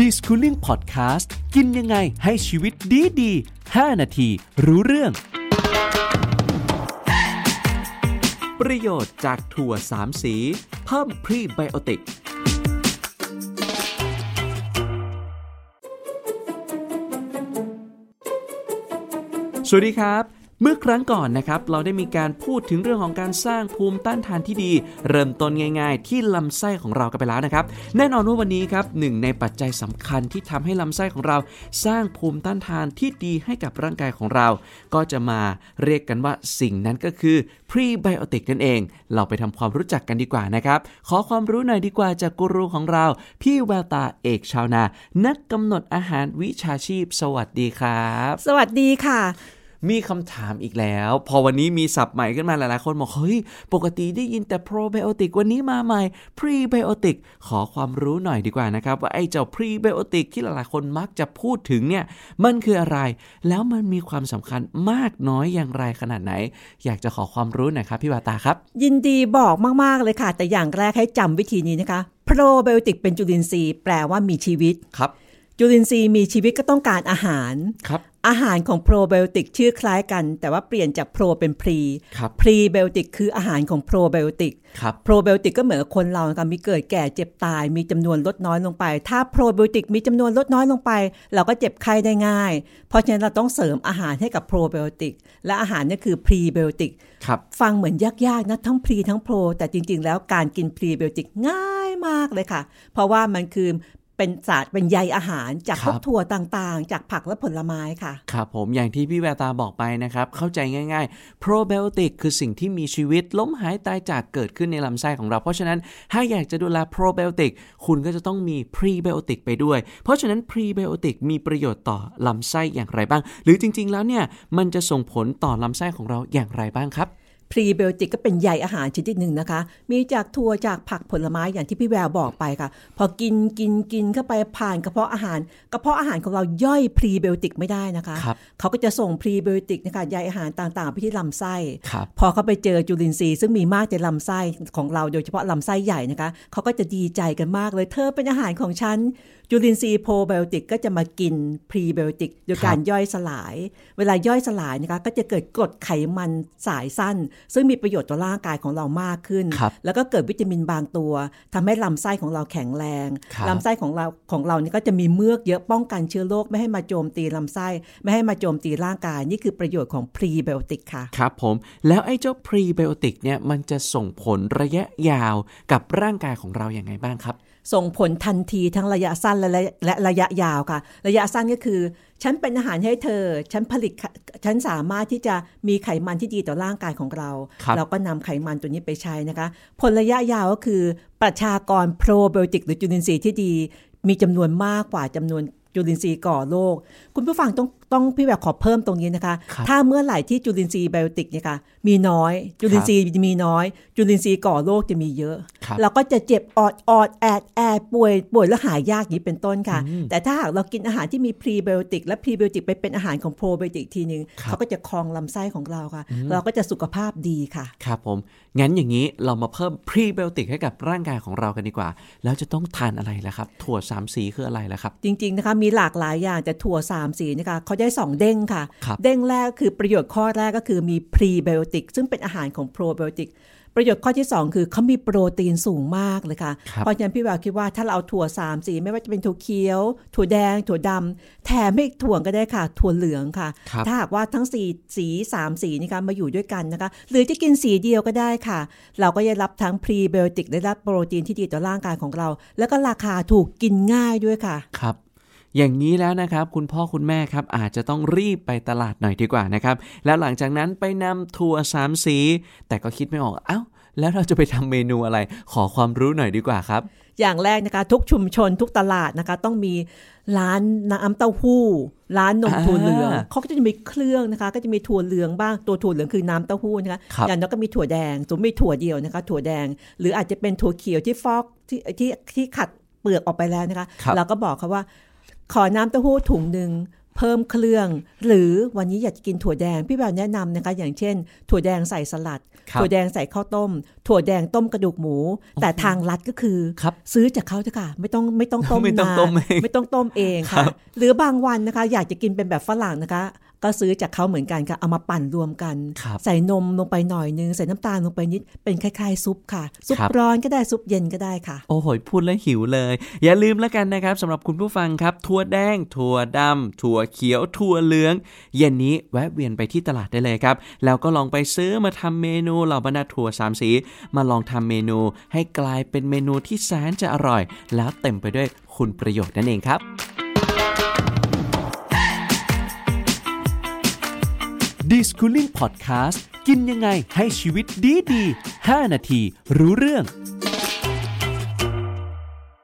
Deschooling Podcast กินยังไงให้ชีวิตดีๆ5นาทีรู้เรื่องประโยชน์จากถั่ว3สีเพิ่มพรีไบโอติกสวัสดีครับเมื่อครั้งก่อนนะครับเราได้มีการพูดถึงเรื่องของการสร้างภูมิต้านทานที่ดีเริ่มต้นง่ายๆที่ลำไส้ของเรากันไปแล้วนะครับแน่นอนว่าวันนี้ครับหนึ่งในปัจจัยสำคัญที่ทำให้ลำไส้ของเราสร้างภูมิต้านทานที่ดีให้กับร่างกายของเราก็จะมาเรียกกันว่าสิ่งนั้นก็คือพรีไบโอติกนั่นเองเราไปทำความรู้จักกันดีกว่านะครับขอความรู้หน่อยดีกว่าจากกูรูของเราพี่แววตาเอกชาวนานักกำหนดอาหารวิชาชีพสวัสดีครับสวัสดีค่ะมีคำถามอีกแล้วพอวันนี้มีศัพท์ใหม่ขึ้นมาหลายๆคนบอกเฮ้ยปกติได้ยินแต่โปรไบโอติกวันนี้มาใหม่พรีไบโอติกขอความรู้หน่อยดีกว่านะครับว่าไอ้เจ้าพรีไบโอติกที่หลายๆคนมักจะพูดถึงเนี่ยมันคืออะไรแล้วมันมีความสำคัญมากน้อยอย่างไรขนาดไหนอยากจะขอความรู้หน่อยครับพี่วาตาครับยินดีบอกมากๆเลยค่ะแต่อย่างแรกให้จำวิธีนี้นะคะโปรไบโอติกเป็นจุลินทรีย์แปลว่ามีชีวิตครับจุลินทรีย์มีชีวิตก็ต้องการอาหารครับอาหารของโปรไบโอติกชื่อคล้ายกันแต่ว่าเปลี่ยนจากโปรเป็นพรีพรีไบโอติกคืออาหารของโปรไบโอติกโปรไบโอติกก็เหมือนคนเราค่ะมีเกิดแก่เจ็บตายมีจำนวนลดน้อยลงไปถ้าโปรไบโอติกมีจำนวนลดน้อยลงไปเราก็เจ็บไข้ได้ง่ายเพราะฉะนั้นเราต้องเสริมอาหารให้กับโปรไบโอติกและอาหารนี่คือพรีไบโอติกฟังเหมือนยากๆนะทั้งพรีทั้งโปรแต่จริงๆแล้วการกินพรีไบโอติกง่ายมากเลยค่ะเพราะว่ามันคือเป็นศาสตร์เป็นใยอาหารจากพวกถั่วต่างๆจากผักและผลไม้ค่ะครับผมอย่างที่พี่แววตาบอกไปนะครับเข้าใจง่ายๆโปรไบโอติกคือสิ่งที่มีชีวิตล้มหายตายจากเกิดขึ้นในลำไส้ของเราเพราะฉะนั้นถ้าอยากจะดูแลโปรไบโอติกคุณก็จะต้องมีพรีไบโอติกไปด้วยเพราะฉะนั้นพรีไบโอติกมีประโยชน์ต่อลำไส้อย่างไรบ้างหรือจริงๆแล้วเนี่ยมันจะส่งผลต่อลำไส้ของเราอย่างไรบ้างครับพรีไบโอติกก็เป็นใยอาหารชนิดหนึ่งนะคะมีจากถั่วจากผักผลไม้อย่างที่พี่แววบอกไปค่ะพอกินเข้าไปผ่านกระเพาะอาหารของเราย่อยพรีไบโอติกไม่ได้นะคะเขาก็จะส่งพรีไบโอติกนะคะใยอาหารต่างๆไปที่ลำไส้พอเขาไปเจอจุลินทรีย์ซึ่งมีมากในลำไส้ของเราโดยเฉพาะลำไส้ใหญ่นะคะเขาก็จะดีใจกันมากเลยเธอเป็นอาหารของฉันจุลินทรีย์โปรไบโอติกก็จะมากินพรีไบโอติกโดยการย่อยสลายเวลาย่อยสลายนะคะก็จะเกิดกรดไขมันสายสั้นซึ่งมีประโยชน์ต่อร่างกายของเรามากขึ้นแล้วก็เกิดวิตามินบางตัวทำให้ลำไส้ของเราแข็งแรงลำไส้ของเรานี่ก็จะมีเมือกเยอะป้องกันเชื้อโรคไม่ให้มาโจมตีลำไส้ไม่ให้มาโจมตีร่างกายนี่คือประโยชน์ของพรีไบโอติกค่ะครับผมแล้วไอ้เจ้าพรีไบโอติกเนี่ยมันจะส่งผลระยะยาวกับร่างกายของเราอย่างไรบ้างครับส่งผลทันทีทั้งระยะสั้นและระยะยาวค่ะระยะสั้นก็คือฉันเป็นอาหารให้เธอฉันสามารถที่จะมีไขมันที่ดีต่อร่างกายของเราเราก็นำไขมันตัวนี้ไปใช้นะคะผลระยะยาวก็คือประชากรโปรไบโอติกหรือจุลินทรีย์ที่ดีมีจำนวนมากกว่าจำนวนจุลินทรีย์ก่อโรคคุณผู้ฟังต้องพี่แบบขอเพิ่มตรงนี้นะคะถ้าเมื่อไหร่ที่จุลินทรีย์ไบโอติกเนี่ยค่ะมีน้อยจุลินทรีย์มีน้อยจุลินทรีย์ก่อโรคจะมีเยอะเราก็จะเจ็บออดแอดป่วยแล้วหายยากนี้เป็นต้นค่ะแต่ถ้าหากเรากินอาหารที่มีพรีไบโอติกและพรีไบโอติกไปเป็นอาหารของโปรไบโอติกทีนึงเขาก็จะครองลำไส้ของเราค่ะเราก็จะสุขภาพดีค่ะครับผมงั้นอย่างนี้เรามาเพิ่มพรีไบโอติกให้กับร่างกายของเรากันดีกว่าแล้วจะต้องทานอะไรล่ะครับถั่วสามสีคืออะไรล่ะครับจริงๆนะคะมีหลากหลายอย่างแต่ถั่วสามสีนะคะเขาได้2เด้งค่ะเด้งแรกคือประโยชน์ข้อแรกก็คือมีพรีไบโอติกซึ่งเป็นอาหารของโปรไบโอติกประโยชน์ข้อที่2คือเขามีโปรตีนสูงมากเลยค่ะเพราะฉะนั้นพี่แววคิดว่าถ้าเราเอาถั่ว3สีไม่ว่าจะเป็นถั่วเขียวถั่วแดงถั่วดำแถมให้อีกถั่วก็ได้ค่ะถั่วเหลืองค่ะถ้าหากว่าทั้ง4สี3สีนี่ค่ะมาอยู่ด้วยกันนะคะหรือจะกินสีเดียวก็ได้ค่ะเราก็จะรับทั้งพรีไบโอติกได้รับโปรตีนที่ดีต่อร่างกายของเราแล้วก็ราคาถูกกินง่ายด้วยค่ะครับอย่างนี้แล้วนะครับคุณพ่อคุณแม่ครับอาจจะต้องรีบไปตลาดหน่อยดีกว่านะครับแล้วหลังจากนั้นไปนำถั่วสามสีแต่ก็คิดไม่ออกเอ้าแล้วเราจะไปทำเมนูอะไรขอความรู้หน่อยดีกว่าครับอย่างแรกนะคะทุกชุมชนทุกตลาดนะคะต้องมีร้านน้ำเต้าหู้ร้านนมถั่วเหลืองเขาก็จะมีเครื่องนะคะก็จะมีถั่วเหลืองบ้างตัวถั่วเหลืองคือน้ำเต้าหู้นะคะอย่างนั้นก็มีถั่วแดงสมมติมีถั่วเดียวนะคะถั่วแดงหรืออาจจะเป็นถั่วเขียวที่ฟอกที่ขัดเปลือกออกไปแล้วนะคะเราก็บอกเขาว่าขอน้ำเต้าหู้ถุงนึง เพิ่มเครื่องหรือวันนี้อยากจะกินถั่วแดงพี่แบลแนะนำนะคะอย่างเช่นถั่วแดงใส่สลัดถั่วแดงใส่ข้าวต้มถั่วแดงต้มกระดูกหมูแต่ทางลัดก็คือซื้อจากเขาเถอะค่ะไม่ต้องต้มเองค่ะหรือบางวันนะคะอยากจะกินเป็นแบบฝรั่งนะคะก็ซื้อจากเขาเหมือนกันค่ะเอามาปั่นรวมกันใส่นมลงไปหน่อยนึงใส่น้ำตาลลงไปนิดเป็นคล้ายๆซุปค่ะซุปร้อนก็ได้ซุปเย็นก็ได้ค่ะโอ้โหพูดแล้วหิวเลยอย่าลืมแล้วกันนะครับสำหรับคุณผู้ฟังครับถั่วแดงถั่วดำถั่วเขียวถั่วเหลืองเย็นนี้แวะเวียนไปที่ตลาดได้เลยครับแล้วก็ลองไปซื้อมาทำเมนูเหล่าบรรดาถั่วสามสีมาลองทำเมนูให้กลายเป็นเมนูที่แสนจะอร่อยแล้วเต็มไปด้วยคุณประโยชน์นั่นเองครับDeschooling Podcast กินยังไงให้ชีวิตดีๆ 5 นาทีรู้เรื่อง